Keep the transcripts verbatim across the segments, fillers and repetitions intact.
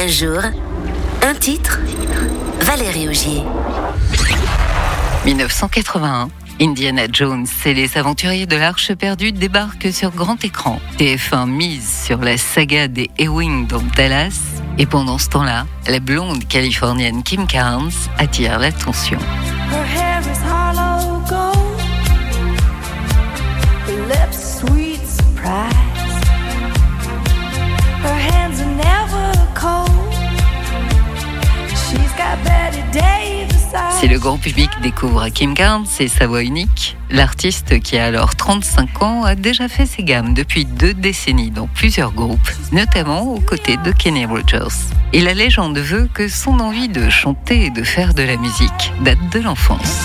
Un jour, un titre, Valérie Augier. dix-neuf cent quatre-vingt-un, Indiana Jones et les aventuriers de l'Arche perdue débarquent sur grand écran. T F un mise sur la saga des Ewing dans Dallas. Et pendant ce temps-là, la blonde californienne Kim Carnes attire l'attention. Si le grand public découvre Kim Carnes et sa voix unique, l'artiste qui a alors trente-cinq ans a déjà fait ses gammes depuis deux décennies dans plusieurs groupes, notamment aux côtés de Kenny Rogers. Et la légende veut que son envie de chanter et de faire de la musique date de l'enfance.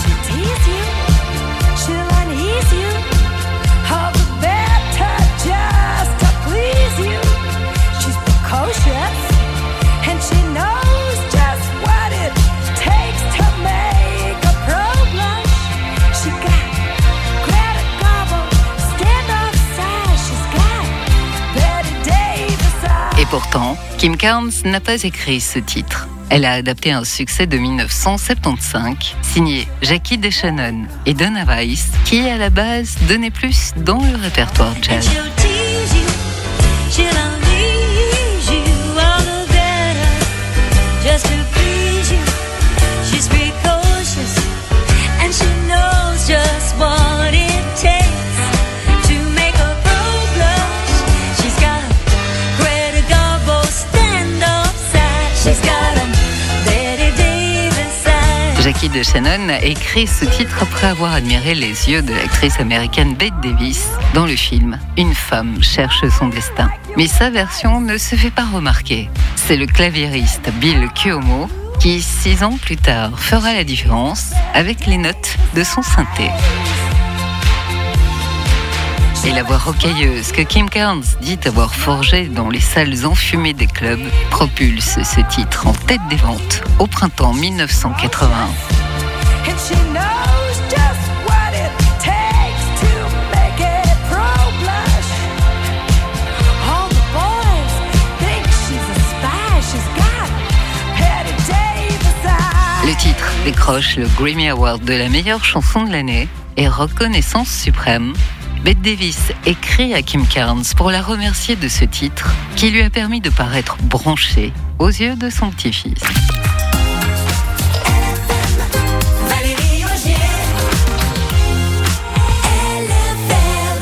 Pourtant, Kim Carnes n'a pas écrit ce titre. Elle a adapté un succès de dix-neuf cent soixante-quinze, signé Jackie DeShannon et Donna Weiss, qui à la base donnait plus dans le répertoire jazz. Jackie DeShannon a écrit ce titre après avoir admiré les yeux de l'actrice américaine Bette Davis dans le film « Une femme cherche son destin ». Mais sa version ne se fait pas remarquer. C'est le claviériste Bill Cuomo qui, six ans plus tard, fera la différence avec les notes de son synthé. Et la voix rocailleuse que Kim Carnes dit avoir forgée dans les salles enfumées des clubs propulse ce titre en tête des ventes au printemps dix-neuf cent quatre-vingt-un. Le titre décroche le Grammy Award de la meilleure chanson de l'année et reconnaissance suprême. Bette Davis écrit à Kim Carnes pour la remercier de ce titre qui lui a permis de paraître branchée aux yeux de son petit-fils.